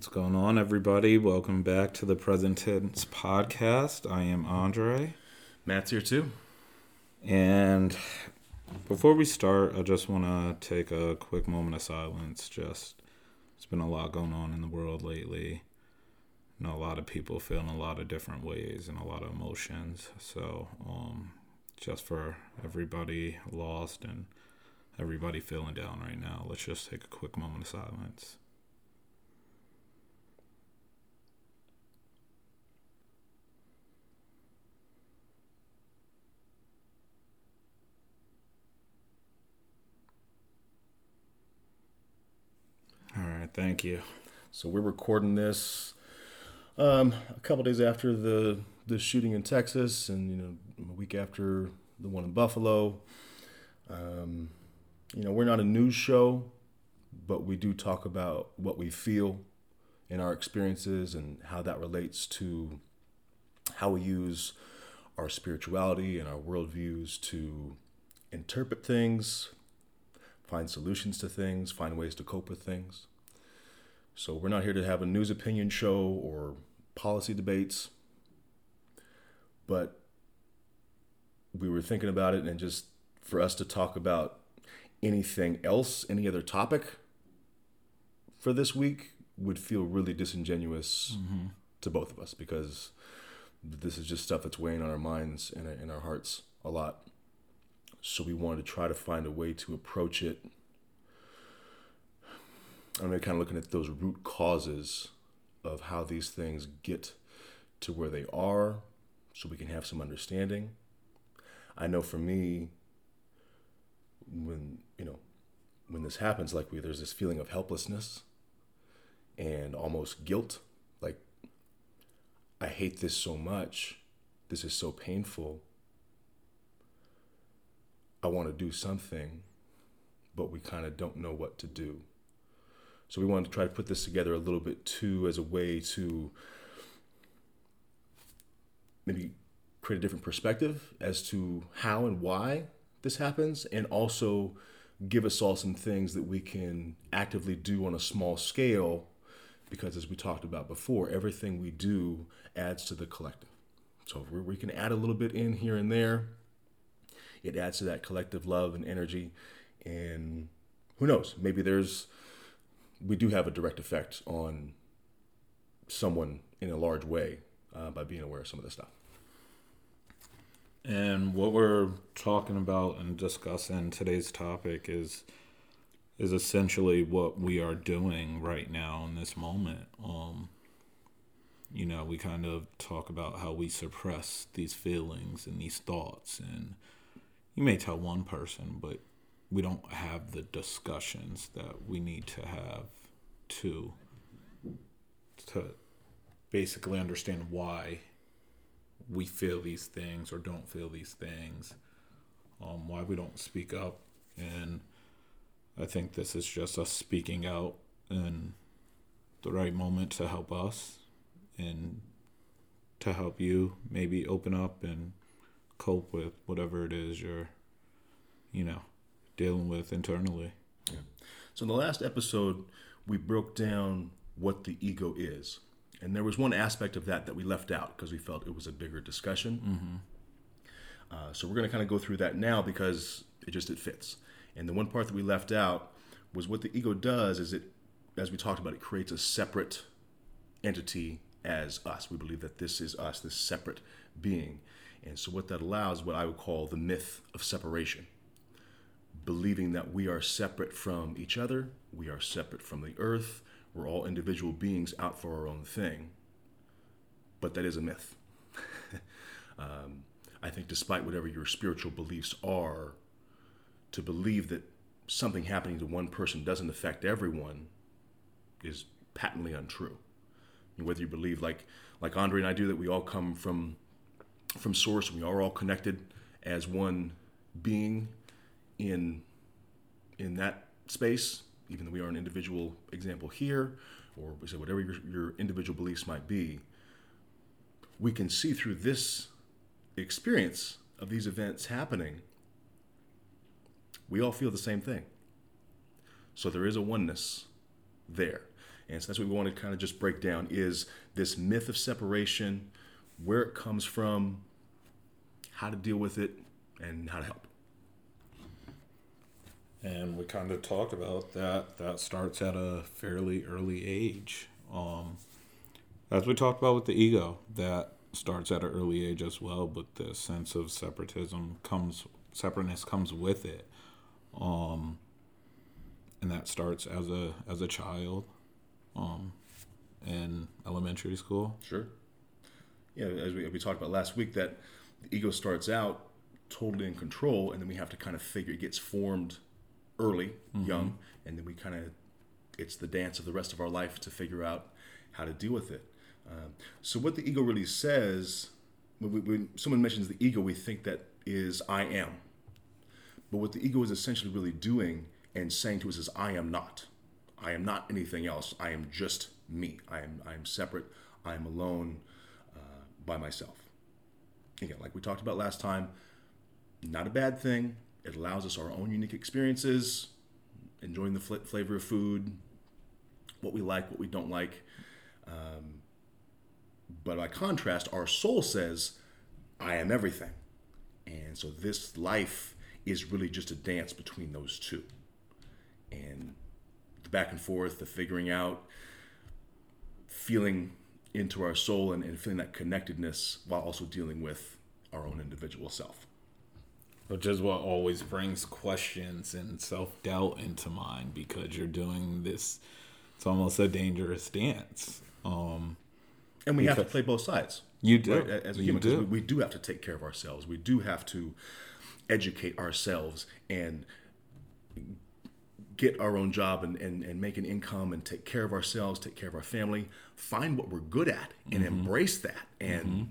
What's going on, everybody? Welcome back to the Present Tense Podcast. I am Andre. Matt's here, too. And before we start, I just want to take a quick moment of silence. It's been a lot going on in the world lately. You know, a lot of people feeling a lot of different ways and a lot of emotions. So, just for everybody lost and everybody feeling down right now, let's just take a quick moment of silence. All right, thank you. So we're recording this a couple days after the shooting in Texas, and a week after the one in Buffalo. We're not a news show, but we do talk about what we feel in our experiences and how that relates to how we use our spirituality and our worldviews to interpret things, find solutions to things, find ways to cope with things. So we're not here to have a news opinion show or policy debates, but we were thinking about it, and just for us to talk about anything else, any other topic for this week would feel really disingenuous to both of us, because this is just stuff that's weighing on our minds and in our hearts a lot. So we wanted to try to find a way to approach it. I'm kind of looking at those root causes of how these things get to where they are, so we can have some understanding. I know for me, when this happens, there's this feeling of helplessness and almost guilt. Like, I hate this so much. This is so painful. I want to do something, but we kind of don't know what to do. So we wanted to try to put this together a little bit too, as a way to maybe create a different perspective as to how and why this happens, and also give us all some things that we can actively do on a small scale, because as we talked about before, everything we do adds to the collective. So if we can add a little bit in here and there, it adds to that collective love and energy, and who knows? Maybe we do have a direct effect on someone in a large way by being aware of some of this stuff. And what we're talking about and discussing today's topic is essentially what we are doing right now in this moment. We kind of talk about how we suppress these feelings and these thoughts, and you may tell one person, but we don't have the discussions that we need to have to basically understand why we feel these things or don't feel these things, why we don't speak up. And I think this is just us speaking out in the right moment to help us and to help you maybe open up and cope with whatever it is you're, dealing with internally. Yeah. So in the last episode, we broke down what the ego is. And there was one aspect of that we left out because we felt it was a bigger discussion. Mm-hmm. So we're going to kind of go through that now, because it fits. And the one part that we left out was what the ego does is, it, as we talked about, it creates a separate entity as us. We believe that this is us, this separate being. And so what that allows, what I would call the myth of separation, believing that we are separate from each other, we are separate from the earth, we're all individual beings out for our own thing. But that is a myth. I think despite whatever your spiritual beliefs are, to believe that something happening to one person doesn't affect everyone is patently untrue. And whether you believe, like Andre and I do, that we all come from source, we are all connected as one being in that space, even though we are an individual example here, or we say whatever your individual beliefs might be, we can see through this experience of these events happening, we all feel the same thing. So there is a oneness there. And so that's what we want to kind of just break down, is this myth of separation, where it comes from, how to deal with it, and how to help. And we kind of talked about that. That starts at a fairly early age. As we talked about with the ego, that starts at an early age as well, but the sense of separateness comes with it. And that starts as a child, in elementary school. Sure. Yeah, as we talked about last week, that the ego starts out totally in control, and then we have to kind of figure it gets formed early, mm-hmm. young, and then we kind of, it's the dance of the rest of our life to figure out how to deal with it. So what the ego really says, when someone mentions the ego, we think that is I am. But what the ego is essentially really doing and saying to us is, I am not. I am not anything else. I am just me. I am separate. I am alone by myself. Again, like we talked about last time, not a bad thing. It allows us our own unique experiences, enjoying the flavor of food, what we like, what we don't like. But by contrast, our soul says, I am everything. And so this life is really just a dance between those two. And the back and forth, the figuring out, feeling into our soul and feeling that connectedness while also dealing with our own individual self. Which is what always brings questions and self-doubt into mind, because you're doing this, it's almost a dangerous dance. And we have to play both sides. You do. Right? As a human, we do have to take care of ourselves. We do have to educate ourselves and get our own job and make an income and take care of ourselves, take care of our family, find what we're good at and mm-hmm. embrace that and mm-hmm.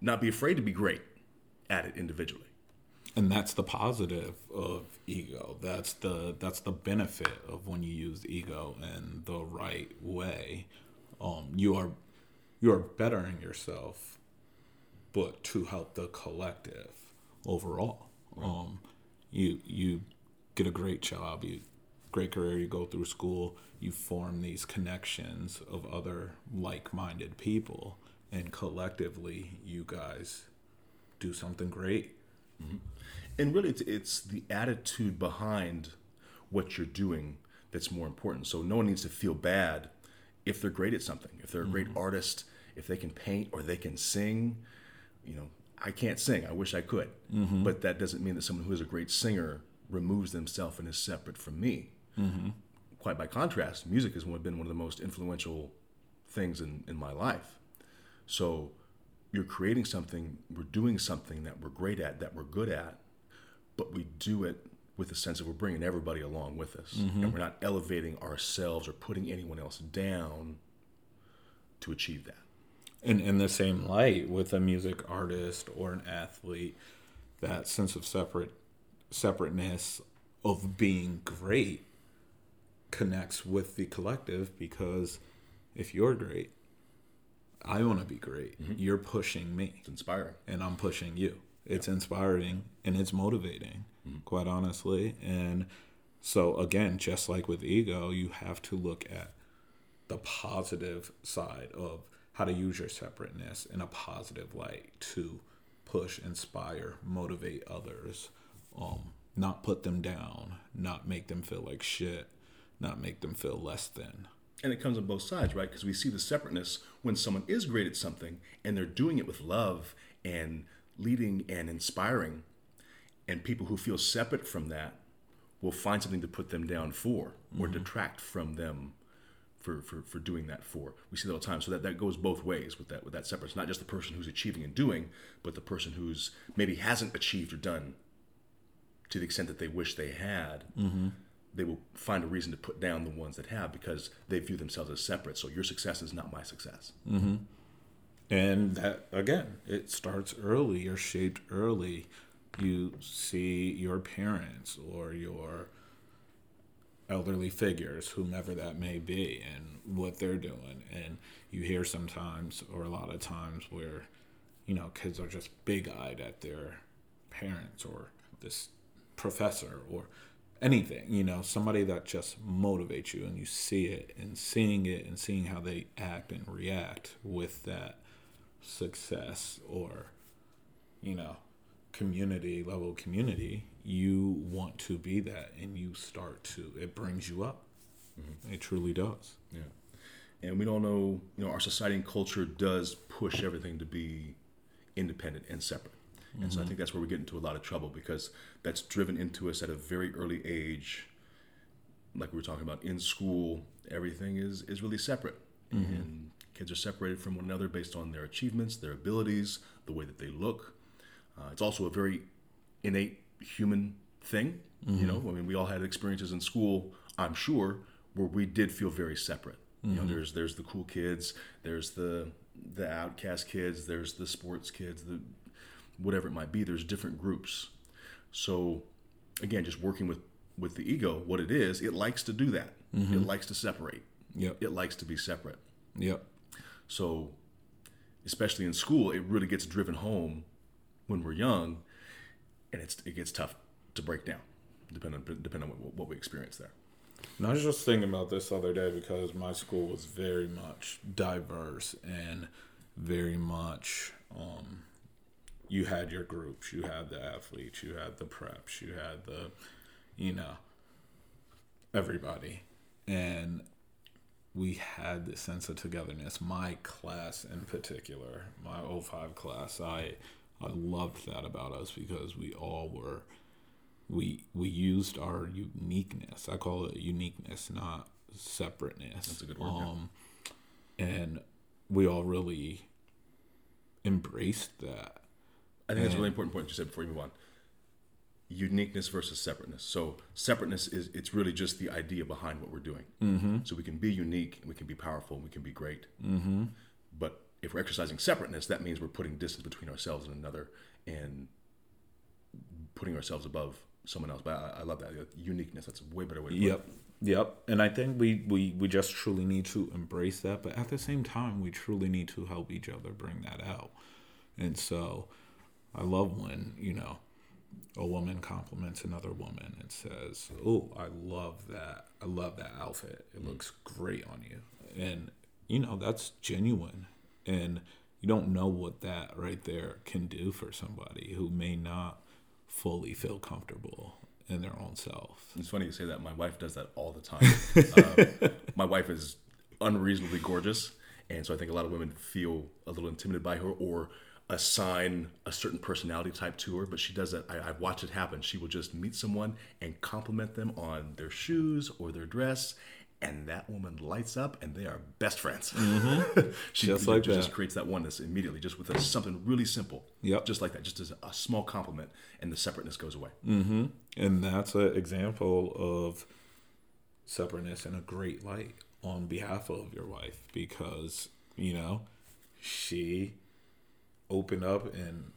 not be afraid to be great at it individually. And that's the positive of ego. That's the benefit of when you use ego in the right way. You are bettering yourself, but to help the collective overall. Right. You get a great job, great career, you go through school, you form these connections of other like-minded people, and collectively you guys do something great. Mm-hmm. And really, it's the attitude behind what you're doing that's more important. So no one needs to feel bad if they're great at something. If they're a great mm-hmm. artist, if they can paint or they can sing. You know, I can't sing. I wish I could. Mm-hmm. But that doesn't mean that someone who is a great singer removes themselves and is separate from me. Mm-hmm. Quite by contrast, music has been one of the most influential things in my life. So you're creating something, we're doing something that we're great at, that we're good at, but we do it with a sense of we're bringing everybody along with us. Mm-hmm. And we're not elevating ourselves or putting anyone else down to achieve that. And in the same light, with a music artist or an athlete, that sense of separateness of being great connects with the collective, because if you're great, I want to be great. Mm-hmm. You're pushing me. It's inspiring. And I'm pushing you. It's inspiring and it's motivating, mm-hmm. quite honestly. And so, again, just like with ego, you have to look at the positive side of how to use your separateness in a positive light to push, inspire, motivate others, not put them down, not make them feel like shit, not make them feel less than. And it comes on both sides, right? Because we see the separateness when someone is great at something and they're doing it with love and leading and inspiring. And people who feel separate from that will find something to put them down for or mm-hmm. detract from them for doing that for. We see that all the time. So that goes both ways with that separateness. Not just the person who's achieving and doing, but the person who's maybe hasn't achieved or done to the extent that they wish they had. Mm-hmm. They will find a reason to put down the ones that have, because they view themselves as separate. So your success is not my success. Mm-hmm. And that, again, it starts early. You're shaped early. You see your parents or your elderly figures, whomever that may be, and what they're doing. And you hear sometimes, or a lot of times, where, you know, kids are just big-eyed at their parents or this professor or anything, you know, somebody that just motivates you, and you see it and seeing how they act and react with that success or, you know, community level community, you want to be that, and you start to, it brings you up. Mm-hmm. It truly does. Yeah. And we don't know, you know, our society and culture does push everything to be independent and separate. And mm-hmm. so I think that's where we get into a lot of trouble, because that's driven into us at a very early age. Like we were talking about in school, everything is really separate. Mm-hmm. And kids are separated from one another based on their achievements, their abilities, the way that they look. It's also a very innate human thing. Mm-hmm. You know, I mean, we all had experiences in school, I'm sure, where we did feel very separate. Mm-hmm. You know, there's the cool kids, there's the outcast kids, there's the sports kids, the whatever it might be. There's different groups. So again, just working with the ego, what it is, it likes to do that. Mm-hmm. It likes to separate. Yep. It likes to be separate. Yep. So especially in school, it really gets driven home when we're young, and it gets tough to break down depending on what we experience there. And I was just thinking about this the other day, because my school was very much diverse and very much, you had your groups, you had the athletes, you had the preps, you had the, you know, everybody. And we had this sense of togetherness. My class in particular, my 05 class, I loved that about us, because we all were, we used our uniqueness. I call it uniqueness, not separateness. That's a good word. Yeah. And we all really embraced that. I think that's a really important point you said before you move on. Uniqueness versus separateness. So separateness it's really just the idea behind what we're doing. Mm-hmm. So we can be unique, and we can be powerful, and we can be great. Mm-hmm. But if we're exercising separateness, that means we're putting distance between ourselves and another, and putting ourselves above someone else. But I love that. Uniqueness, that's a way better way to put it. Yep. And I think we just truly need to embrace that. But at the same time, we truly need to help each other bring that out. And so I love when, you know, a woman compliments another woman and says, "Oh, I love that. I love that outfit. It looks great on you." And, you know, that's genuine. And you don't know what that right there can do for somebody who may not fully feel comfortable in their own self. It's funny you say that. My wife does that all the time. My wife is unreasonably gorgeous. And so I think a lot of women feel a little intimidated by her, or assign a certain personality type to her, but she does that. I've watched it happen. She will just meet someone and compliment them on their shoes or their dress, and that woman lights up, and they are best friends. Mm-hmm. she just creates that oneness immediately, just with something really simple. Yep. Just like that, just as a small compliment, and the separateness goes away. Mm-hmm. And that's an example of separateness in a great light on behalf of your wife, because, you know, she opened up and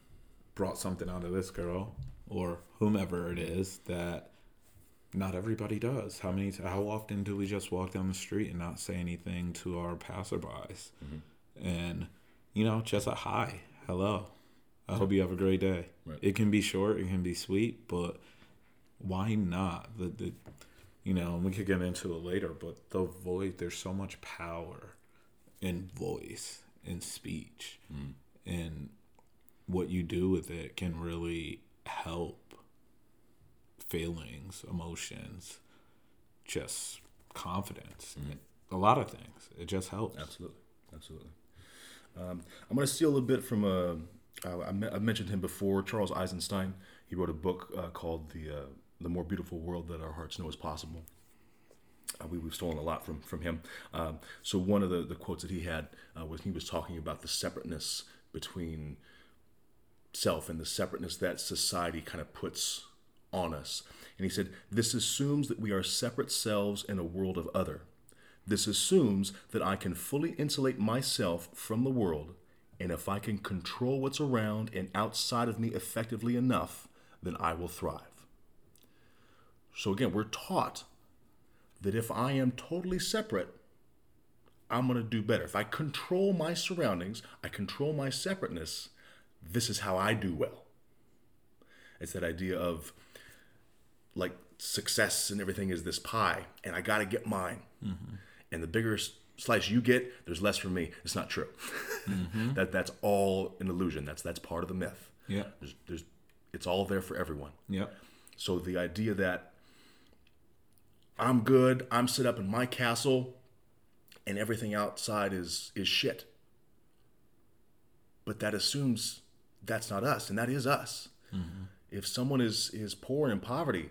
brought something out of this girl or whomever it is that not everybody does. How often do we just walk down the street and not say anything to our passerbys? Mm-hmm. And, you know, just a hi, hello, I hope you have a great day. Right. It can be short, it can be sweet, but why not? You know, we could get into it later, but the voice, there's so much power in voice and speech. Mm. And what you do with it can really help feelings, emotions, just confidence, mm-hmm. a lot of things. It just helps. Absolutely. I'm going to steal a bit from I mentioned him before, Charles Eisenstein. He wrote a book called "The More Beautiful World That Our Hearts Know Is Possible." We've stolen a lot from him. So one of the quotes that he had was, he was talking about the separateness between self and the separateness that society kind of puts on us. And he said, "This assumes that we are separate selves in a world of other. This assumes that I can fully insulate myself from the world, and if I can control what's around and outside of me effectively enough, then I will thrive." So again, we're taught that if I am totally separate, I'm going to do better. If I control my surroundings, I control my separateness, this is how I do well. It's that idea of, like, success and everything is this pie, and I got to get mine. Mm-hmm. And the bigger slice you get, there's less for me. It's not true. Mm-hmm. That's all an illusion. That's part of the myth. Yeah. It's all there for everyone. Yeah. So the idea that I'm good, I'm set up in my castle, and everything outside is shit. But that assumes that's not us, and that is us. Mm-hmm. If someone is poor and in poverty,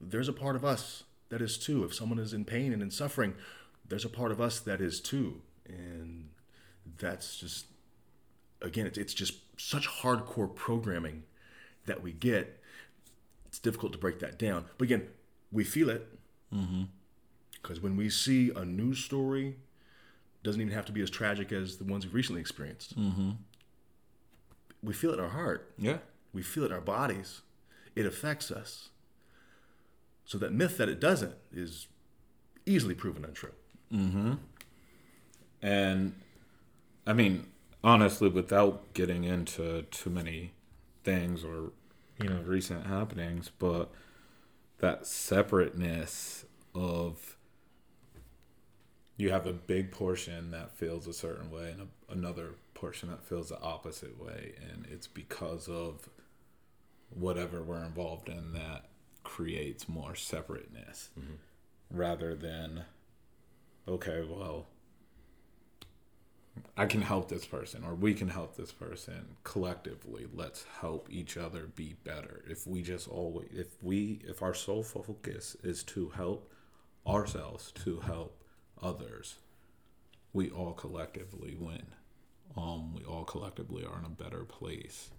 there's a part of us that is too. If someone is in pain and in suffering, there's a part of us that is too. And that's just, again, it's just such hardcore programming that we get. It's difficult to break that down. But again, we feel it. Mm-hmm. Because when we see a news story, it doesn't even have to be as tragic as the ones we've recently experienced. Mm-hmm. We feel it in our heart. Yeah. We feel it in our bodies. It affects us. So that myth that it doesn't is easily proven untrue. Mm-hmm. And, I mean, honestly, without getting into too many things or, you know, recent happenings, but that separateness of you have a big portion that feels a certain way and another portion that feels the opposite way, and it's because of whatever we're involved in that creates more separateness. Mm-hmm. Rather than, okay, well, I can help this person or we can help this person collectively. Let's help each other be better. If we just always, if our sole focus is to help ourselves, to help others, we all collectively win. We all collectively are in a better place.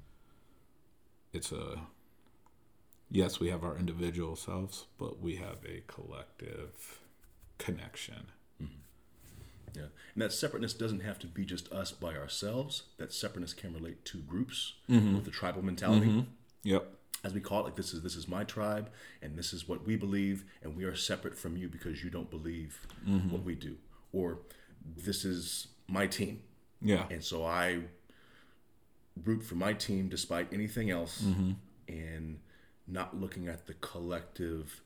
Yes, we have our individual selves, but we have a collective connection. Mm-hmm. Yeah. And that separateness doesn't have to be just us by ourselves. That separateness can relate to groups, mm-hmm, with the tribal mentality. Mm-hmm. Yep. As we call it, like this is my tribe, and this is what we believe, and we are separate from you because you don't believe, mm-hmm, what we do. Or this is my team. Yeah. And so I root for my team despite anything else, mm-hmm, and not looking at the collective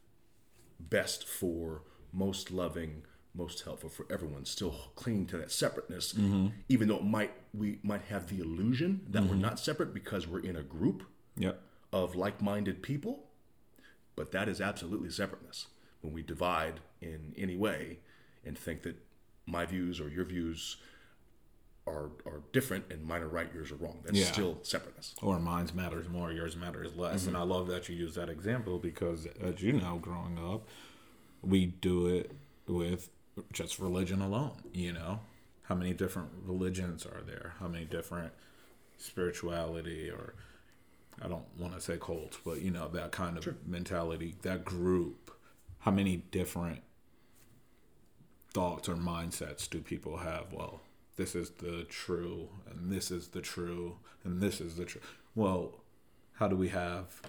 best for most loving, most helpful for everyone, still clinging to that separateness, mm-hmm, even though we might have the illusion that, mm-hmm, we're not separate because we're in a group, yep, of like-minded people, but that is absolutely separateness. When we divide in any way and think that my views or your views are different and mine are right, yours are wrong. That's, yeah, still separateness. Or mine matters more, yours matters less. Mm-hmm. And I love that you use that example because, as you know, growing up, we do it with just religion alone, you know? How many different religions are there? How many different spirituality, or I don't want to say cults, but, you know, that kind of, sure, mentality, that group. How many different thoughts or mindsets do people have? Well, this is the true, and this is the true, and this is the true. Well, how do we have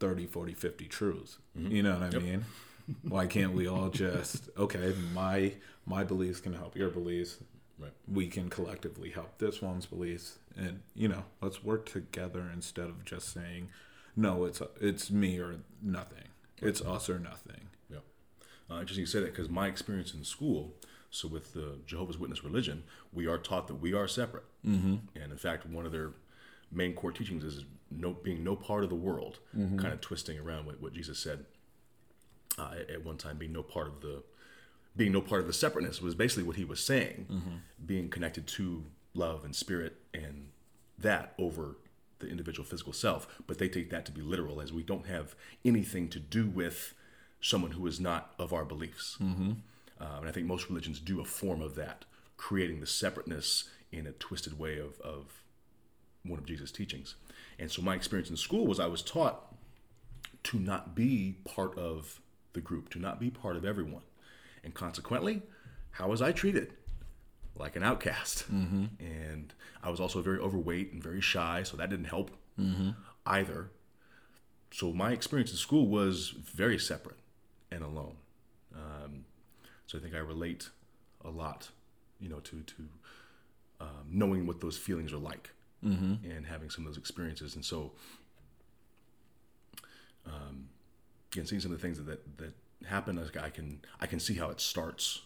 30, 40, 50 truths? Mm-hmm. You know what I, yep, mean? Why can't we all just, okay, my beliefs can help your beliefs. Right. We can collectively help this one's beliefs. And, you know, let's work together instead of just saying, no, it's me or nothing. Right. It's us or nothing. Yeah. Interesting you say that because my experience in school, so with the Jehovah's Witness religion, we are taught that we are separate. Mm-hmm. And in fact, one of their main core teachings is being no part of the world, mm-hmm, kind of twisting around what Jesus said at one time. Being no part of the separateness was basically what he was saying. Mm-hmm. Being connected to love and spirit and that over the individual physical self. But they take that to be literal, as we don't have anything to do with someone who is not of our beliefs. Mm-hmm. And I think most religions do a form of that, creating the separateness in a twisted way of one of Jesus' teachings. And so my experience in school was I was taught to not be part of the group, to not be part of everyone. And consequently, how was I treated? Like an outcast. Mm-hmm. And I was also very overweight and very shy, so that didn't help, mm-hmm, either. So my experience in school was very separate and alone. So I think I relate a lot, you know, to knowing what those feelings are like, mm-hmm, and having some of those experiences. And so, and seeing some of the things that happen, I can see how it starts.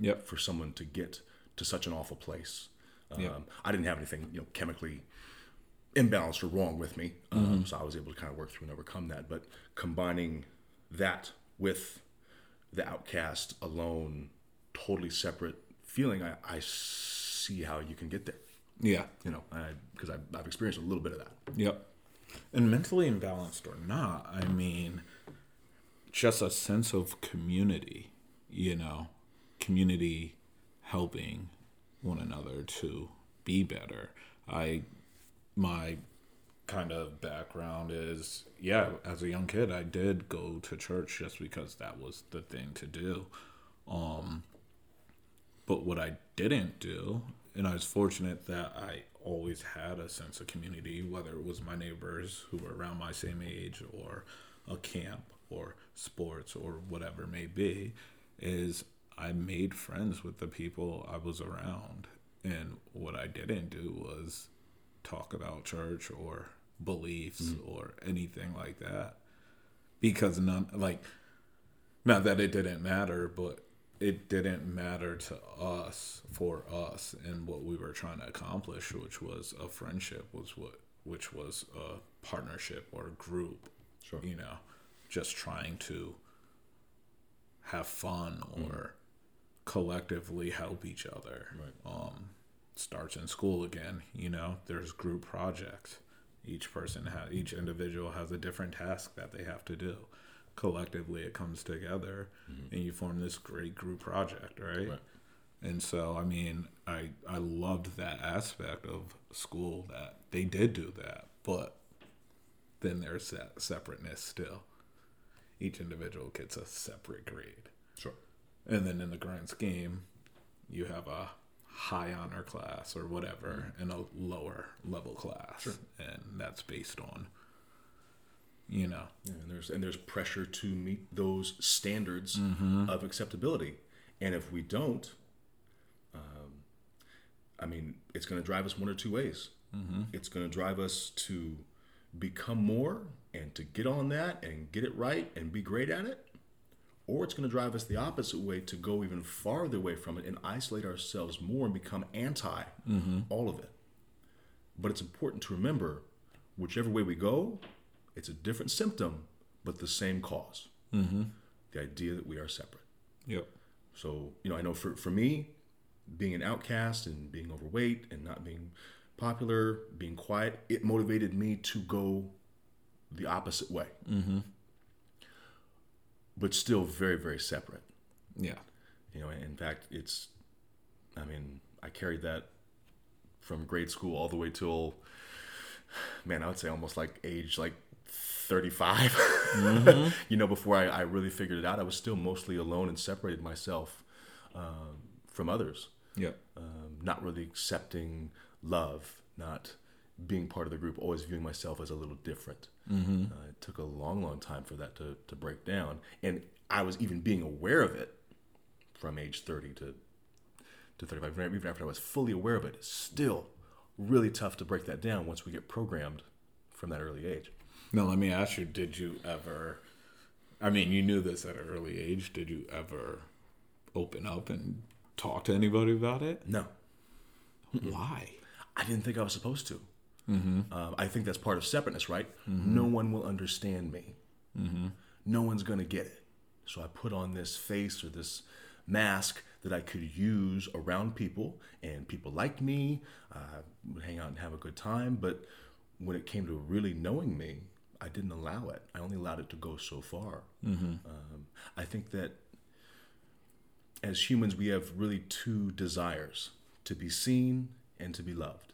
Yep. For someone to get to such an awful place. Yep. I didn't have anything chemically imbalanced or wrong with me, so I was able to kind of work through and overcome that. But combining that with the outcast, alone, totally separate feeling, I see how you can get there. Yeah, because I've experienced a little bit of that. Yep. And mentally imbalanced or not, I mean, just a sense of community, community helping one another to be better. My kind of background is, as a young kid, I did go to church just because that was the thing to do. But what I didn't do, and I was fortunate that I always had a sense of community, whether it was my neighbors who were around my same age or a camp or sports or whatever it may be, is I made friends with the people I was around. And what I didn't do was talk about church or beliefs or anything like that, because not that it didn't matter, but it didn't matter to us, for us, and what we were trying to accomplish, which was a friendship, which was a partnership or a group. Sure. Just trying to have fun or collectively help each other. Right. Starts in school again. There's group projects. Each individual has a different task that they have to do. Collectively, it comes together, and you form this great group project, right? And so, I mean, I loved that aspect of school, that they did do that, but then there's that separateness still. Each individual gets a separate grade. Sure. And then in the grand scheme, you have a high honor class or whatever and a lower level class. Sure. And that's based on, Yeah, and there's pressure to meet those standards of acceptability. And if we don't, it's going to drive us one or two ways. It's going to drive us to become more and to get on that and get it right and be great at it, or it's going to drive us the opposite way, to go even farther away from it and isolate ourselves more and become anti all of it. But it's important to remember, whichever way we go, it's a different symptom, but the same cause. The idea that we are separate. Yep. So, I know for me, being an outcast and being overweight and not being popular, being quiet, it motivated me to go the opposite way. But still very, very separate. Yeah. In fact, I carried that from grade school all the way till, I would say almost age 35. Before I really figured it out, I was still mostly alone and separated myself from others. Yeah. Not really accepting love, not being part of the group, always viewing myself as a little different. It took a long time for that to break down. And I was even being aware of it from age 30 to 35. Even after I was fully aware of it, it's still really tough to break that down once we get programmed from that early age. Now, let me ask you, did you ever, you knew this at an early age, did you ever open up and talk to anybody about it? No. Why? I didn't think I was supposed to. I think that's part of separateness, right? No one will understand me. No one's going to get it. So I put on this face or this mask that I could use around people, and people liked me. I would hang out and have a good time. But when it came to really knowing me, I didn't allow it. I only allowed it to go so far. I think that as humans, we have really two desires: to be seen and to be loved.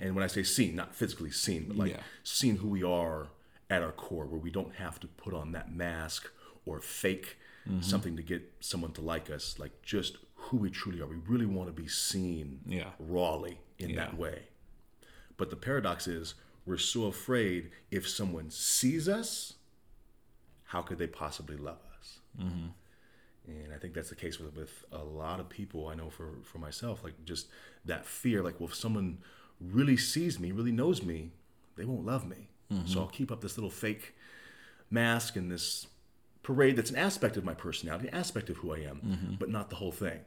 And when I say seen, not physically seen, but seen who we are at our core, where we don't have to put on that mask or fake something to get someone to like us, like just who we truly are. We really want to be seen rawly in that way. But the paradox is, we're so afraid, if someone sees us, how could they possibly love us? And I think that's the case with a lot of people. I know for myself, just that fear, if someone really sees me, really knows me, they won't love me. So I'll keep up this little fake mask and this parade that's an aspect of my personality, an aspect of who I am, but not the whole thing.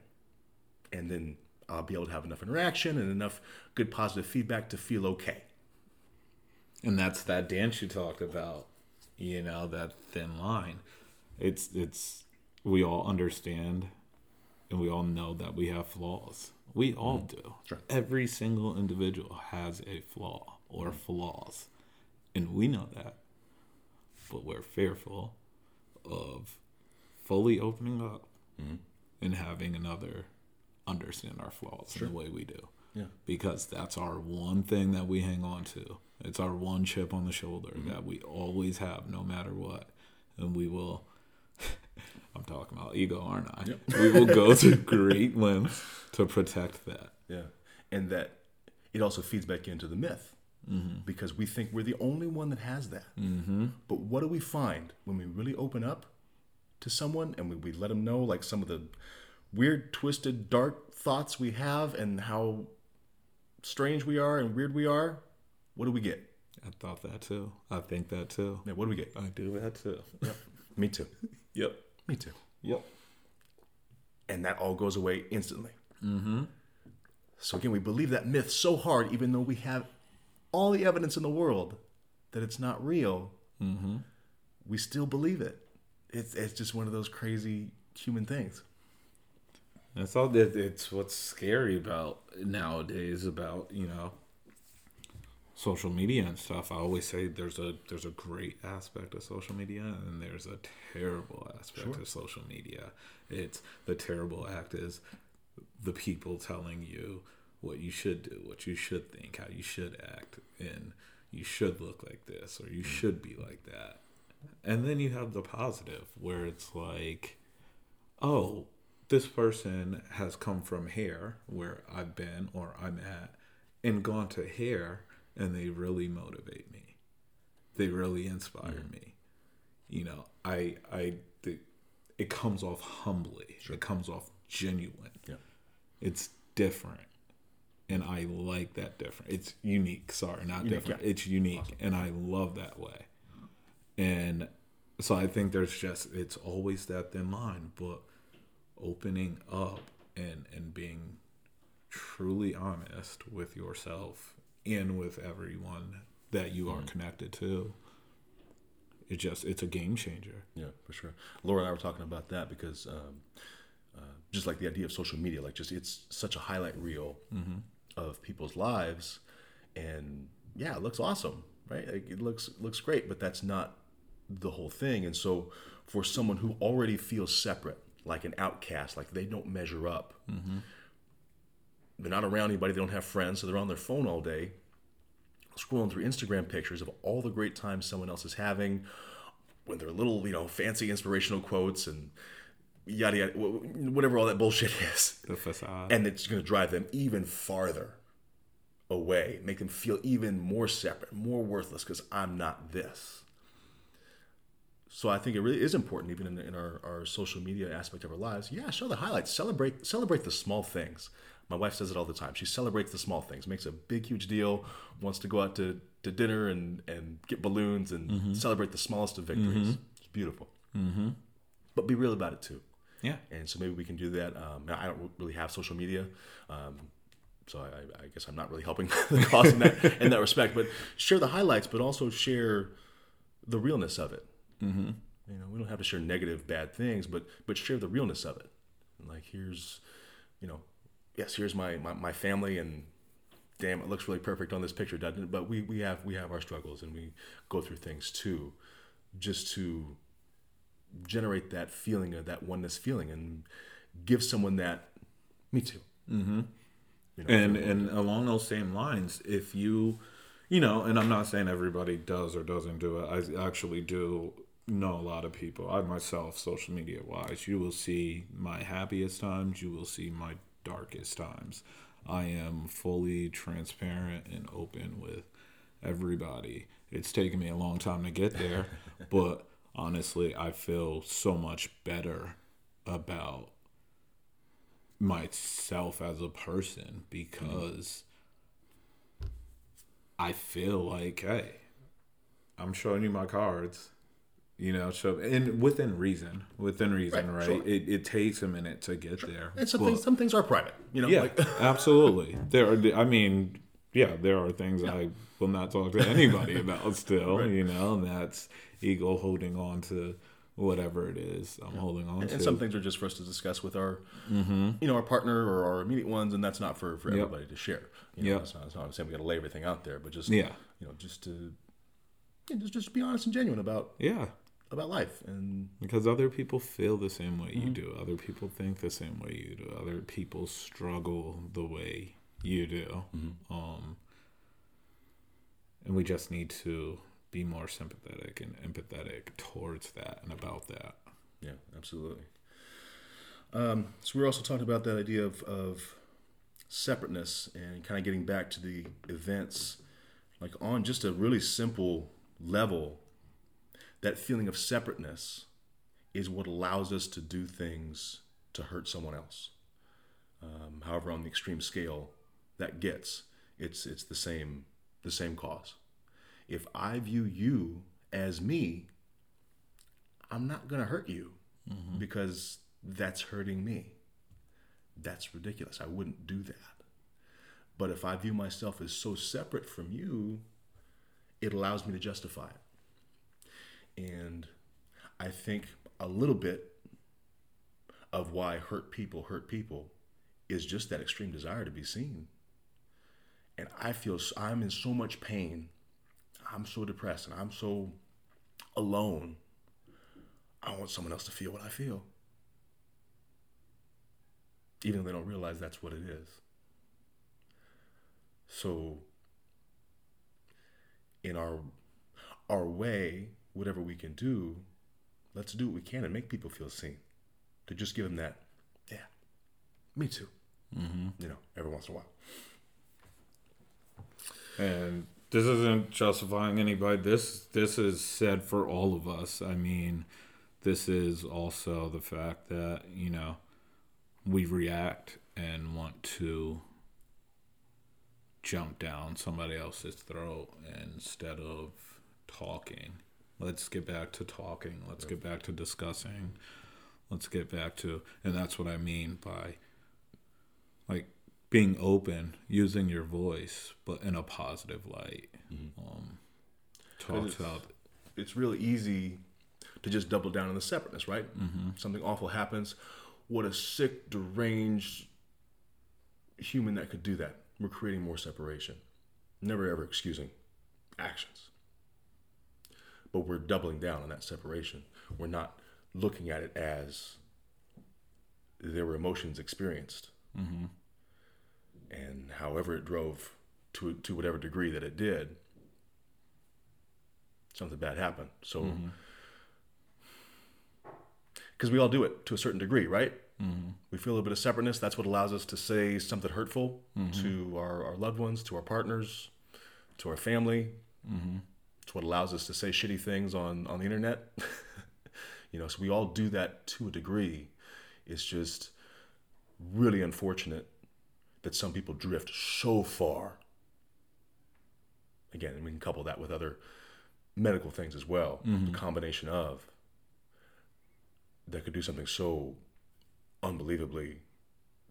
And then I'll be able to have enough interaction and enough good positive feedback to feel okay. And that's that dance you talked about, you know, that thin line. It's we all understand and we all know that we have flaws. We all do. Sure. Every single individual has a flaw or flaws. And we know that. But we're fearful of fully opening up and having another understand our flaws in the way we do. Yeah. Because that's our one thing that we hang on to. It's our one chip on the shoulder that we always have no matter what. And we will, I'm talking about ego, aren't I? Yep. We will go to great lengths to protect that. Yeah. And that it also feeds back into the myth because we think we're the only one that has that. But what do we find when we really open up to someone and we let them know like some of the weird, twisted, dark thoughts we have and how strange we are and weird we are? What do we get? I thought that too. I think that too. Yeah, what do we get? I do that too. Yep. Me too. Yep. Me too. Yep. And that all goes away instantly. So again, we believe that myth so hard, even though we have all the evidence in the world that it's not real, we still believe it. It's just one of those crazy human things. That's all. It's what's scary about nowadays about, you know, social media and stuff. I always say there's a great aspect of social media and there's a terrible aspect of social media. It's the terrible act is the people telling you what you should do, what you should think, how you should act, and you should look like this or you should be like that. And then you have the positive where it's like, oh, this person has come from here where I've been or I'm at and gone to here. And they really motivate me. They really inspire me. You know, it comes off humbly. It comes off genuine. Yeah. It's different. And I like that different. It's unique. Sorry, not unique, different. Yeah. It's unique. Awesome. And I love that way. And so I think there's just, it's always that thin line. But opening up and being truly honest with yourself and with everyone that you are connected to, it's a game changer. Yeah, for sure. Laura and I were talking about that because just like the idea of social media, like just it's such a highlight reel of people's lives, and yeah, it looks awesome, right? Like it looks great, but that's not the whole thing. And so for someone who already feels separate, like an outcast, like they don't measure up. They're not around anybody. They don't have friends. So they're on their phone all day, scrolling through Instagram pictures of all the great times someone else is having, when they're little, you know, fancy inspirational quotes and yada, yada, whatever all that bullshit is. The facade. And it's going to drive them even farther away, make them feel even more separate, more worthless because I'm not this. So I think it really is important, even in our social media aspect of our lives. Yeah, show the highlights. Celebrate the small things. My wife says it all the time. She celebrates the small things, makes a big, huge deal, wants to go out to dinner and get balloons and celebrate the smallest of victories. It's beautiful. But be real about it, too. Yeah. And so maybe we can do that. I don't really have social media, so I guess I'm not really helping the cause in that respect. But share the highlights, but also share the realness of it. You know, we don't have to share negative, bad things, but share the realness of it. Like, here's, you know, yes, here's my family, and damn, it looks really perfect on this picture, doesn't it? But we have our struggles, and we go through things too, just to generate that feeling of that oneness feeling, and give someone that me too. You know, and along those same lines, if you, you know, and I'm not saying everybody does or doesn't do it. I actually do know a lot of people. I myself, social media wise, you will see my happiest times, you will see my darkest times. I am fully transparent and open with everybody. It's taken me a long time to get there, but honestly, I feel so much better about myself as a person because I feel like, hey, I'm showing you my cards. You know, so, and within reason, right? Sure. It takes a minute to get sure. there. And some things are private, you know. Yeah, like absolutely. There are things yeah. I will not talk to anybody about still, right. you know, and that's ego holding on to whatever it is I'm yeah. holding on to. And some things are just for us to discuss with our, mm-hmm. you know, our partner or our immediate ones, and that's not for yep. everybody to share. You know, yep. it's not I'm saying we got to lay everything out there, but just, yeah. you know, just be honest and genuine about yeah. about life. And because other people feel the same way mm-hmm. you do. Other people think the same way you do. Other people struggle the way you do. Mm-hmm. And we just need to be more sympathetic and empathetic towards that and about that. Yeah, absolutely. So we were also talking about that idea of separateness and kind of getting back to the events, like on just a really simple level. That feeling of separateness is what allows us to do things to hurt someone else. However, on the extreme scale that gets, it's the same cause. If I view you as me, I'm not going to hurt you mm-hmm. because that's hurting me. That's ridiculous. I wouldn't do that. But if I view myself as so separate from you, it allows me to justify it. And I think a little bit of why hurt people is just that extreme desire to be seen. And I feel I'm in so much pain. I'm so depressed and I'm so alone. I want someone else to feel what I feel. Even though they don't realize that's what it is. So in our way, whatever we can do, let's do what we can and make people feel seen. To just give them that, yeah, me too. Mm-hmm. You know, every once in a while. And this isn't justifying anybody. This is said for all of us. I mean, this is also the fact that, you know, we react and want to jump down somebody else's throat instead of talking. Let's get back to talking. Let's get back to discussing. Let's get back to, and that's what I mean by, like, being open, using your voice, but in a positive light. Mm-hmm. Talks out. It's really easy to just double down on the separateness, right? Mm-hmm. Something awful happens. What a sick, deranged human that could do that. We're creating more separation. Never ever excusing actions. But we're doubling down on that separation. We're not looking at it as there were emotions experienced. Mm-hmm. And however it drove to whatever degree that it did, something bad happened. So, because we all do it to a certain degree, right? Mm-hmm. We feel a little bit of separateness. That's what allows us to say something hurtful mm-hmm. to our loved ones, to our partners, to our family. Mm-hmm. It's what allows us to say shitty things on the internet. You know, so we all do that to a degree. It's just really unfortunate that some people drift so far. Again, and we can couple that with other medical things as well. Mm-hmm. The combination of that could do something so unbelievably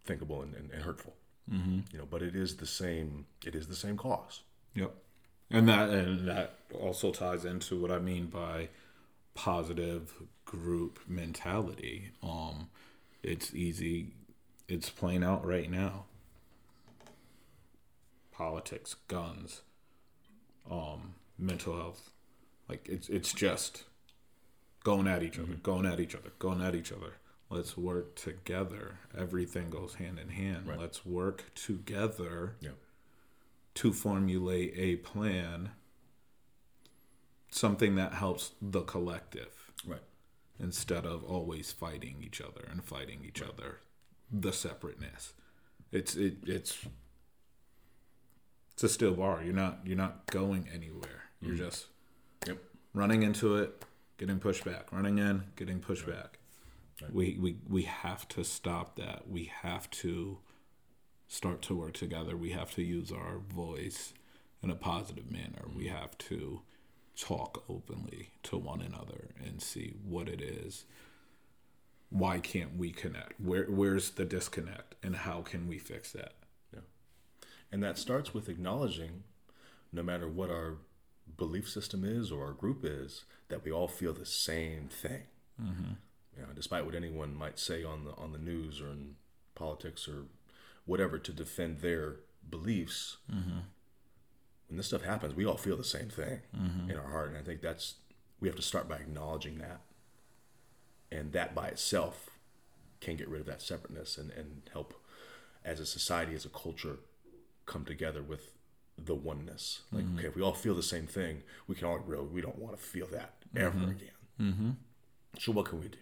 thinkable and hurtful. Mm-hmm. You know, but it is the same cause. Yep. And that also ties into what I mean by positive group mentality. It's easy. It's playing out right now. Politics, guns, mental health. Like it's just going at each other, mm-hmm. going at each other, going at each other. Let's work together. Everything goes hand in hand. Right. Let's work together. Yeah. To formulate a plan, something that helps the collective. Right. Instead of always fighting each other and fighting each right. other, the separateness. It's a still bar. You're not going anywhere. You're mm-hmm. just yep. running into it, getting pushed back. Running in, getting pushed right. back. Right. We have to stop that. We have to start to work together. We have to use our voice in a positive manner. We have to talk openly to one another and see what it is. Why can't we connect? Where's the disconnect, and how can we fix that? Yeah. And that starts with acknowledging, no matter what our belief system is or our group is, that we all feel the same thing. Mm-hmm. You know, despite what anyone might say on the news or in politics or whatever to defend their beliefs, mm-hmm. when this stuff happens, we all feel the same thing mm-hmm. in our heart. And I think we have to start by acknowledging that. And that by itself can get rid of that separateness and help, as a society, as a culture, come together with the oneness. Like, mm-hmm. okay, if we all feel the same thing, we can all agree we don't want to feel that ever mm-hmm. again. Mm-hmm. So what can we do?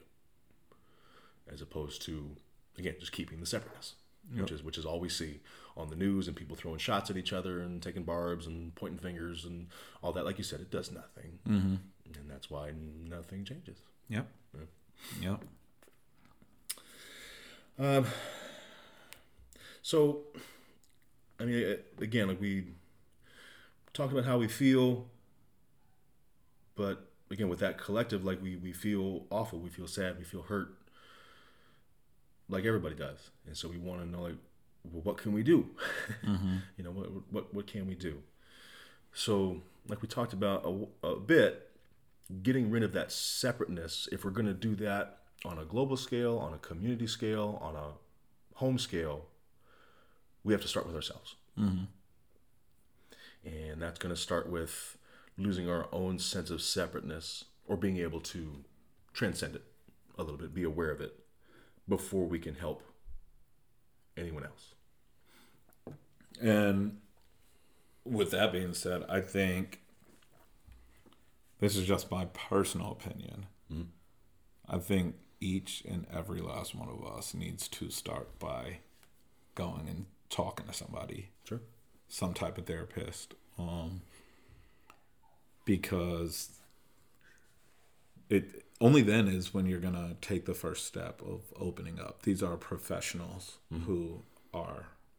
As opposed to, again, just keeping the separateness, yep. which is all we see on the news, and people throwing shots at each other and taking barbs and pointing fingers and all that. Like you said, it does nothing. Mm-hmm. And that's why nothing changes. Yep. Yeah. Yep. So, I mean, again, like, we talked about how we feel, but again, with that collective, like, we feel awful, we feel sad, we feel hurt, like everybody does, and so we want to know, like, well, what can we do? Mm-hmm. You know, what can we do? So, like we talked about a bit. Getting rid of that separateness, if we're going to do that on a global scale, on a community scale, on a home scale, we have to start with ourselves. Mm-hmm. And that's going to start with losing our own sense of separateness, or being able to transcend it a little bit, be aware of it, before we can help anyone else. And with that being said, I think... this is just my personal opinion. Mm-hmm. I think each and every last one of us needs to start by going and talking to somebody. Sure. Some type of therapist. Because it only then is when you're going to take the first step of opening up. These are professionals mm-hmm.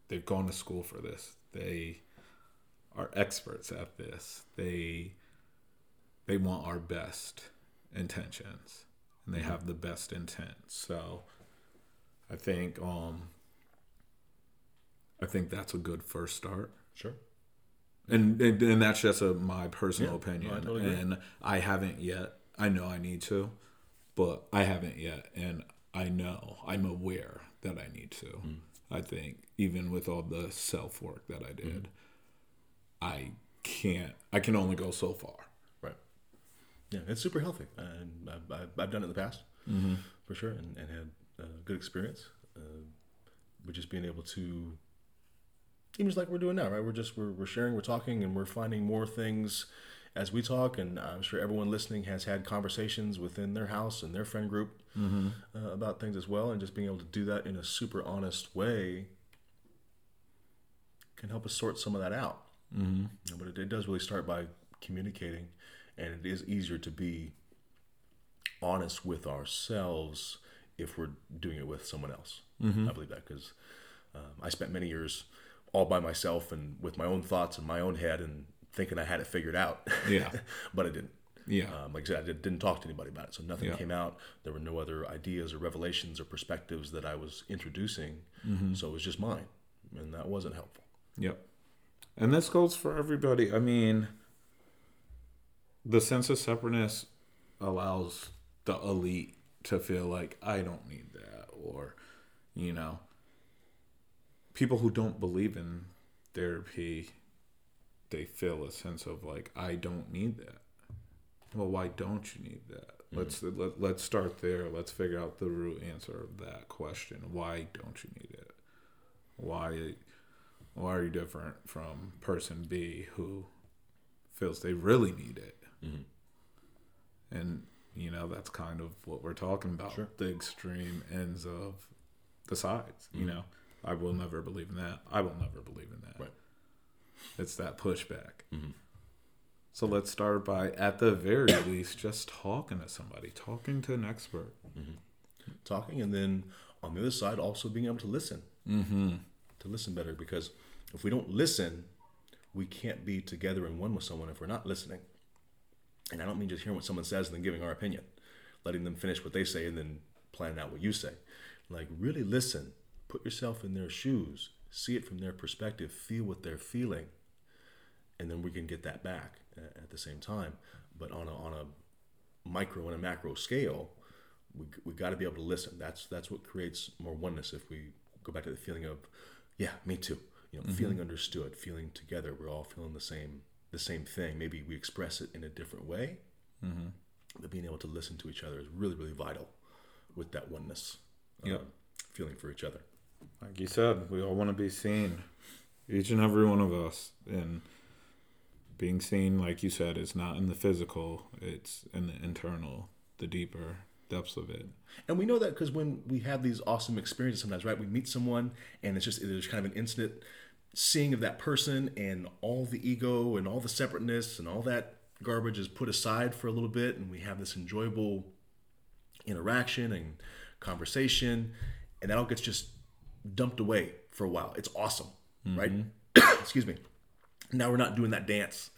They've gone to school for this. They are experts at this. They want our best intentions, and they mm-hmm. have the best intent. So I think that's a good first start. Sure. And that's just my personal opinion. No, I totally agree. And I haven't yet. I know I need to, but I haven't yet. And I know, I'm aware that I need to. Mm. I think even with all the self-work that I did, I can only go so far. Yeah, it's super healthy. I've done it in the past, mm-hmm. for sure, and had a good experience with just being able to, even just like we're doing now, right? We're sharing, we're talking, and we're finding more things as we talk. And I'm sure everyone listening has had conversations within their house and their friend group mm-hmm. About things as well. And just being able to do that in a super honest way can help us sort some of that out. Mm-hmm. You know, but it does really start by communicating. And it is easier to be honest with ourselves if we're doing it with someone else. Mm-hmm. I believe that because I spent many years all by myself and with my own thoughts in my own head and thinking I had it figured out. Yeah, but I didn't. Yeah, like I said, I didn't talk to anybody about it, so nothing came out. There were no other ideas or revelations or perspectives that I was introducing, mm-hmm. so it was just mine, and that wasn't helpful. Yep, and this goes for everybody. I mean... the sense of separateness allows the elite to feel like, I don't need that. Or, you know, people who don't believe in therapy, they feel a sense of like, I don't need that. Well, why don't you need that? Mm-hmm. Let's start there. Let's figure out the root answer of that question. Why don't you need it? Why are you different from person B who feels they really need it? Mm-hmm. And, you know, that's kind of what we're talking about. Sure. The extreme ends of the sides. Mm-hmm. You know, I will never believe in that. I will never believe in that. Right. It's that pushback. Mm-hmm. So let's start by, at the very least, just talking to somebody, talking to an expert. Mm-hmm. Talking, and then on the other side, also being able to listen. Mm-hmm. To listen better, because if we don't listen, we can't be together and one with someone if we're not listening. And I don't mean just hearing what someone says and then giving our opinion, letting them finish what they say and then planning out what you say. Like, really listen, put yourself in their shoes, see it from their perspective, feel what they're feeling, and then we can get that back at the same time. But on a micro and a macro scale, we got to be able to listen. That's what creates more oneness. If we go back to the feeling of, yeah, me too, mm-hmm. feeling understood, feeling together. We're all feeling the same thing. Maybe we express it in a different way, mm-hmm. but being able to listen to each other is really, really vital with that oneness. Yep. Feeling for each other. Like you said, we all want to be seen, each and every one of us. And being seen, like you said, is not in the physical, it's in the internal, the deeper depths of it. And we know that because when we have these awesome experiences sometimes, right? We meet someone and it's just, there's kind of an instant seeing of that person, and all the ego and all the separateness and all that garbage is put aside for a little bit, and we have this enjoyable interaction and conversation, and that all gets just dumped away for a while. It's awesome, mm-hmm. right? Excuse me. Now we're not doing that dance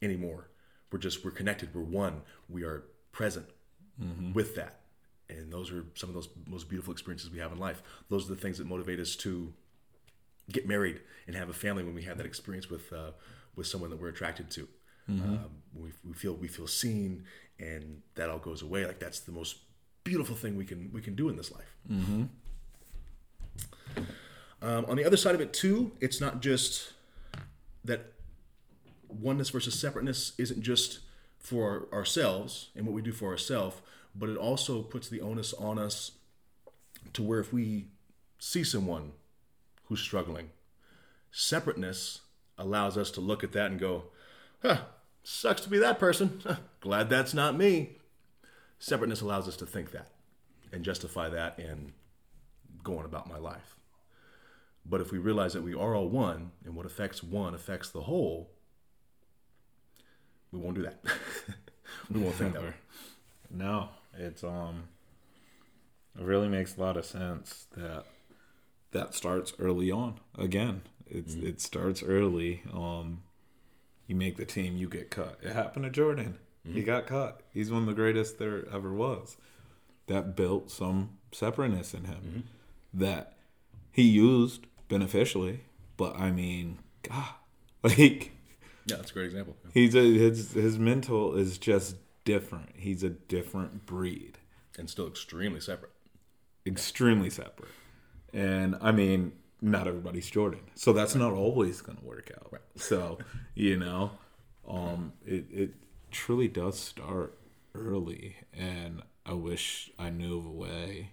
anymore. We're connected. We're one. We are present mm-hmm. with that. And those are some of those most beautiful experiences we have in life. Those are the things that motivate us to get married and have a family, when we have that experience with someone that we're attracted to. Mm-hmm. We feel seen, and that all goes away. Like, that's the most beautiful thing we can do in this life. Mm-hmm. On the other side of it too, it's not just that oneness versus separateness isn't just for ourselves and what we do for ourselves, but it also puts the onus on us to where if we see someone who's struggling, separateness allows us to look at that and go, sucks to be that person. Glad that's not me. Separateness allows us to think that and justify that and go on about my life. But if we realize that we are all one, and what affects one affects the whole, we won't do that. We won't think that way. No, it really makes a lot of sense that starts early on. Again, it starts early. You make the team, you get cut. It happened to Jordan. Mm-hmm. He got cut. He's one of the greatest there ever was. That built some separateness in him mm-hmm. that he used beneficially, but I mean, God, like, yeah, that's a great example. Yeah. His mental is just different. He's a different breed, and still extremely separate. Extremely separate, and I mean, not everybody's Jordan, so that's not always going to work out. Right. So, it truly does start early, and I wish I knew of a way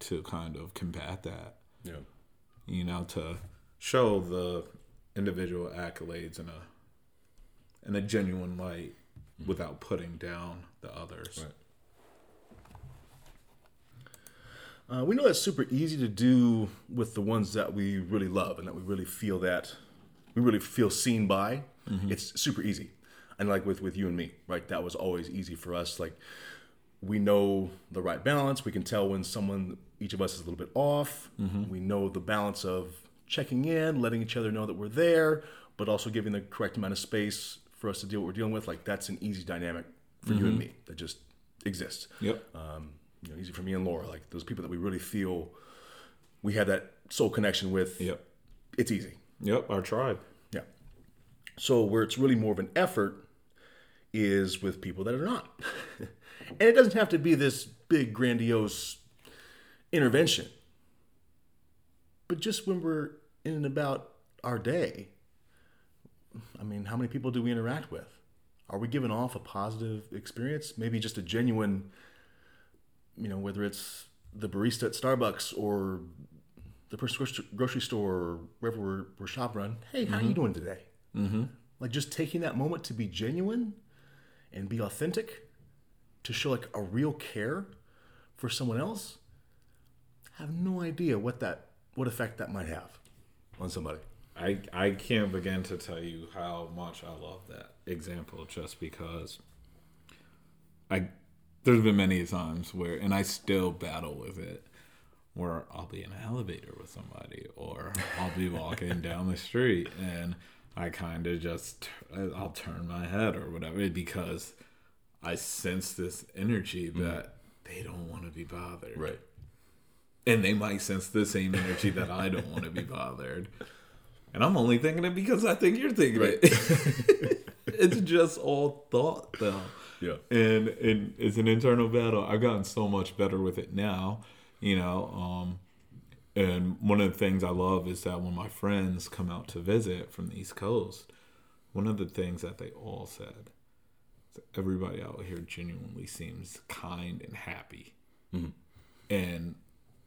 to kind of combat that. Yeah. To show the individual accolades in a genuine light mm-hmm. without putting down the others. Right. We know that's super easy to do with the ones that we really love and that we really feel seen by. Mm-hmm. It's super easy. And like with you and me, right? That was always easy for us. Like, we know the right balance. We can tell when each of us is a little bit off. Mm-hmm. We know the balance of checking in, letting each other know that we're there, but also giving the correct amount of space for us to deal with what we're dealing with. Like, that's an easy dynamic for mm-hmm. you and me that just exists. Yep. Easy for me and Laura. Like, those people that we really feel we have that soul connection with. Yep. It's easy. Yep. Our tribe. Yeah. So where it's really more of an effort is with people that are not. And it doesn't have to be this big, grandiose intervention. But just when we're in and about our day, I mean, how many people do we interact with? Are we giving off a positive experience? Maybe just a genuine, whether it's the barista at Starbucks or the person at the grocery store or wherever we're shopping around. Hey, how mm-hmm. are you doing today? Mm-hmm. Like, just taking that moment to be genuine and be authentic, to show like a real care for someone else. I have no idea what effect that might have on somebody. I can't begin to tell you how much I love that example, just because there's been many times where, and I still battle with it, where I'll be in an elevator with somebody, or I'll be walking down the street and I'll turn my head or whatever, because I sense this energy that they don't want to be bothered. Right. And they might sense the same energy that I don't want to be bothered. And I'm only thinking it because I think you're thinking it. It's just all thought, though. Yeah. And it's an internal battle. I've gotten so much better with it now, you know. And one of the things I love is that when my friends come out to visit from the East Coast, one of the things that they all said is that everybody out here genuinely seems kind and happy. Mm-hmm. And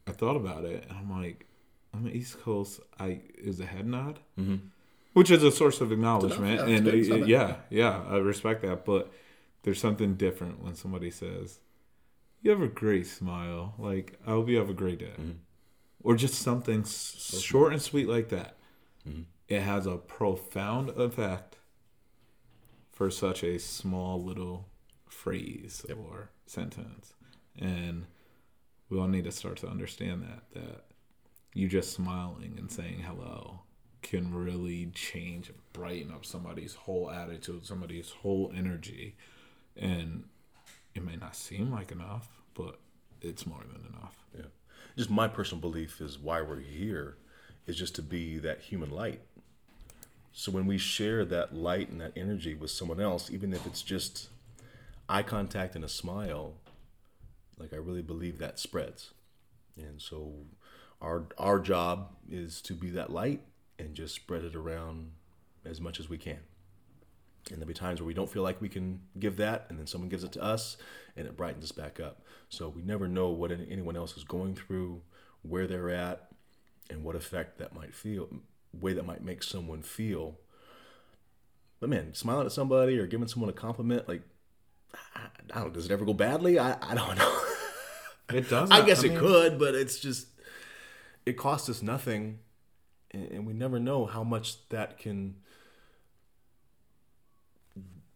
I thought about it, and I'm like, on the East Coast, is a head nod, mm-hmm. which is a source of acknowledgement. Yeah, I respect that. But there's something different when somebody says, "You have a great smile. Like, I hope you have a great day." Mm-hmm. Or just something short and sweet like that. Mm-hmm. It has a profound effect for such a small little phrase or sentence. And we all need to start to understand that you just smiling and saying hello can really change and brighten up somebody's whole attitude, somebody's whole energy. And it may not seem like enough, but it's more than enough. Yeah. Just my personal belief is why we're here is just to be that human light. So when we share that light and that energy with someone else, even if it's just eye contact and a smile, like I really believe that spreads. And so our job is to be that light and just spread it around as much as we can. And there'll be times where we don't feel like we can give that, and then someone gives it to us, and it brightens us back up. So we never know what anyone else is going through, where they're at, and what effect that might feel, way that might make someone feel. But man, smiling at somebody or giving someone a compliment, like, I don't know, does it ever go badly? I don't know. It doesn't. I guess it could, but it's just, it costs us nothing, and we never know how much that can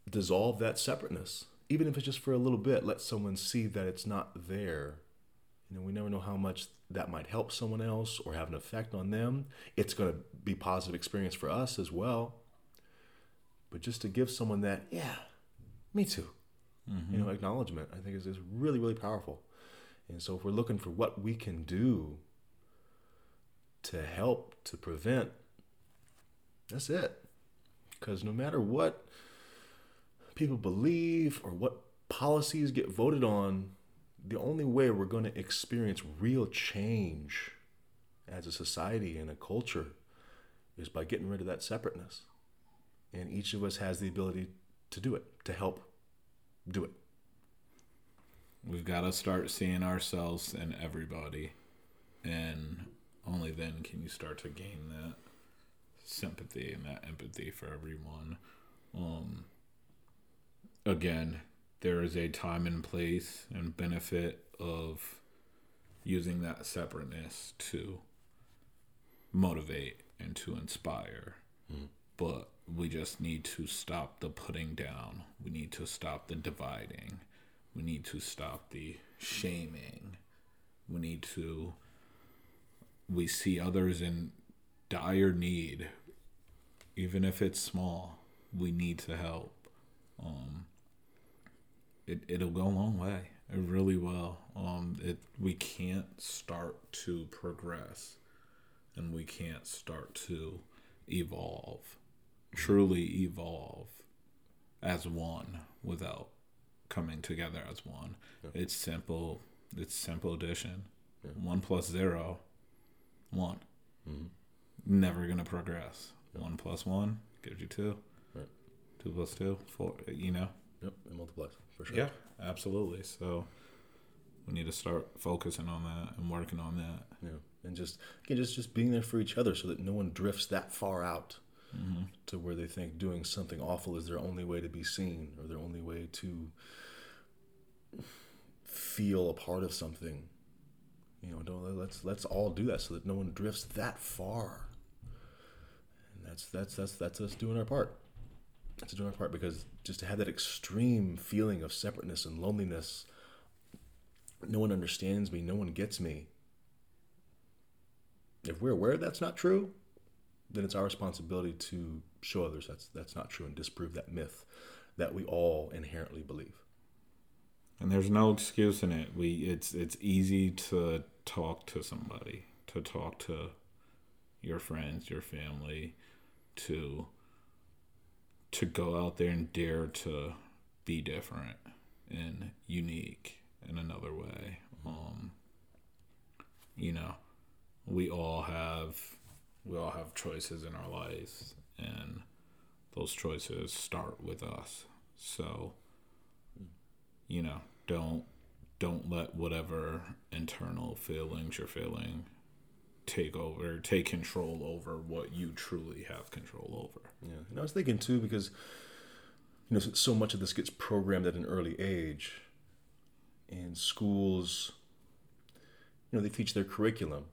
dissolve that separateness, even if it's just for a little bit. Let someone see that it's not there. You know, we never know how much that might help someone else or have an effect on them. It's going to be a positive experience for us as well. But just to give someone that, yeah, me too, mm-hmm. you know, acknowledgement, I think is really, really powerful. And so if we're looking for what we can do to help, to prevent, that's it. Because no matter what people believe or what policies get voted on, the only way we're going to experience real change as a society and a culture is by getting rid of that separateness. And each of us has the ability to do it, to help do it. We've got to start seeing ourselves and everybody, and only then can you start to gain that sympathy and that empathy for everyone. Again, there is a time and place and benefit of using that separateness to motivate and to inspire. Mm. But we just need to stop the putting down. We need to stop the dividing. We need to stop the shaming. We see others in dire need. Even if it's small, we need to help. It'll go a long way. It really will. We can't start to progress, and we can't start to evolve, truly evolve as one without coming together as one. Yeah. It's simple. It's simple addition. Yeah. 1 + 0, 1. Mm-hmm. Never gonna progress. Yeah. 1 + 1 gives you 2. Right. 2 + 2, 4. You know. Yep, it multiplies, for sure. Yeah, absolutely. So we need to start focusing on that and working on that. Yeah, and just being there for each other so that no one drifts that far out mm-hmm. to where they think doing something awful is their only way to be seen or their only way to feel a part of something. You know, let's all do that so that no one drifts that far. And that's us doing our part. To do our part, because just to have that extreme feeling of separateness and loneliness, no one understands me, no one gets me. If we're aware that's not true, then it's our responsibility to show others that's not true and disprove that myth that we all inherently believe. And there's no excuse in it. It's easy to talk to somebody, to talk to your friends, your family, to go out there and dare to be different and unique in another way. You know, we all have choices in our lives, and those choices start with us. So, you know, don't let whatever internal feelings you're feeling take control over what you truly have control over. Yeah. And I was thinking too, because, you know, so much of this gets programmed at an early age, and schools, you know, they teach their curriculum,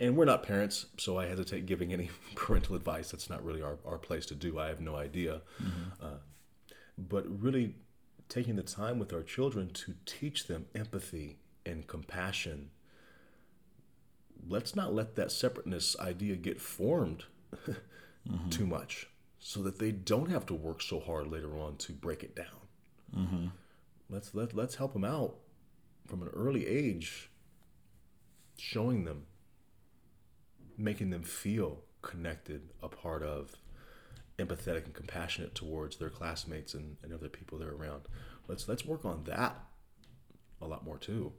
and we're not parents, so I hesitate giving any parental advice. That's not really our place to do. I have no idea. Mm-hmm. But really taking the time with our children to teach them empathy and compassion. Let's not let that separateness idea get formed mm-hmm. too much, so that they don't have to work so hard later on to break it down. Mm-hmm. Let's help them out from an early age, showing them, making them feel connected, a part of, empathetic and compassionate towards their classmates and other people they're around. Let's work on that a lot more too.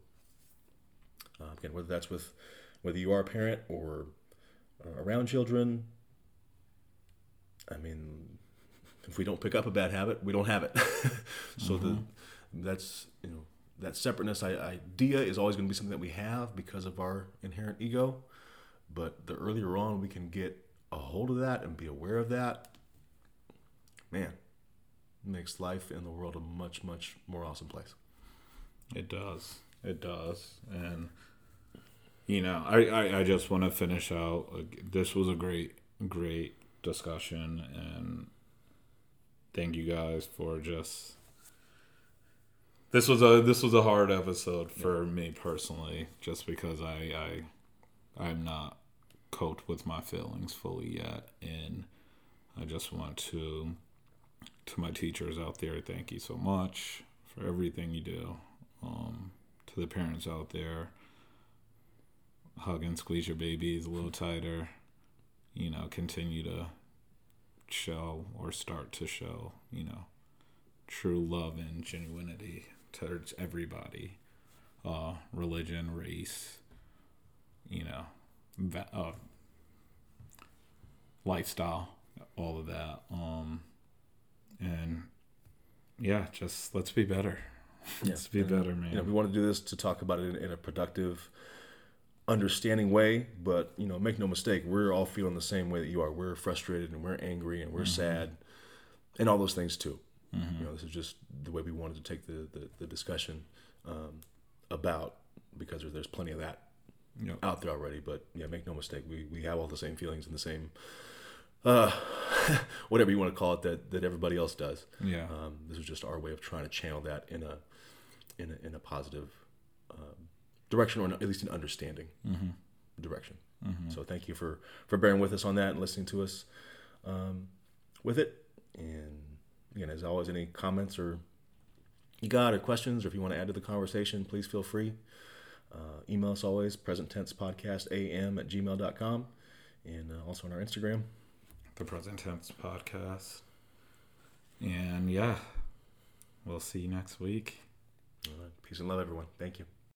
Again, whether that's with, whether you are a parent or around children, I mean, if we don't pick up a bad habit, we don't have it. So mm-hmm. That's, you know, that separateness idea is always going to be something that we have because of our inherent ego. But the earlier on we can get a hold of that and be aware of that, man, it makes life and the world a much, much more awesome place. It does. It does. And, you know, I just want to finish out. This was a great, great discussion. And thank you guys for just... This was a hard episode for me personally, just because I'm not coped with my feelings fully yet, and I just want to my teachers out there, thank you so much for everything you do. To the parents out there, hug and squeeze your babies a little tighter. You know, continue to show, or start to show, you know, true love and genuinity towards everybody, religion, race, you know, lifestyle, all of that. And yeah, just let's be better. Let's be better, man. You know, we want to do this to talk about it in a productive, understanding way, but, you know, make no mistake, we're all feeling the same way that you are. We're frustrated and we're angry and we're mm-hmm. sad and all those things too. Mm-hmm. You know, this is just the way we wanted to take the discussion about, because there's plenty of that out there already. But yeah, make no mistake, we have all the same feelings and the same whatever you want to call it that everybody else does. Yeah, this is just our way of trying to channel that in a positive direction, or at least an understanding mm-hmm. direction. Mm-hmm. So thank you for bearing with us on that and listening to us with it. And again, as always, any comments or you got, or questions, or if you want to add to the conversation, please feel free. Email us always, presenttensepodcastam@gmail.com, and also on our Instagram, The Present Tense Podcast. And yeah, we'll see you next week. All right. Peace and love, everyone. Thank you.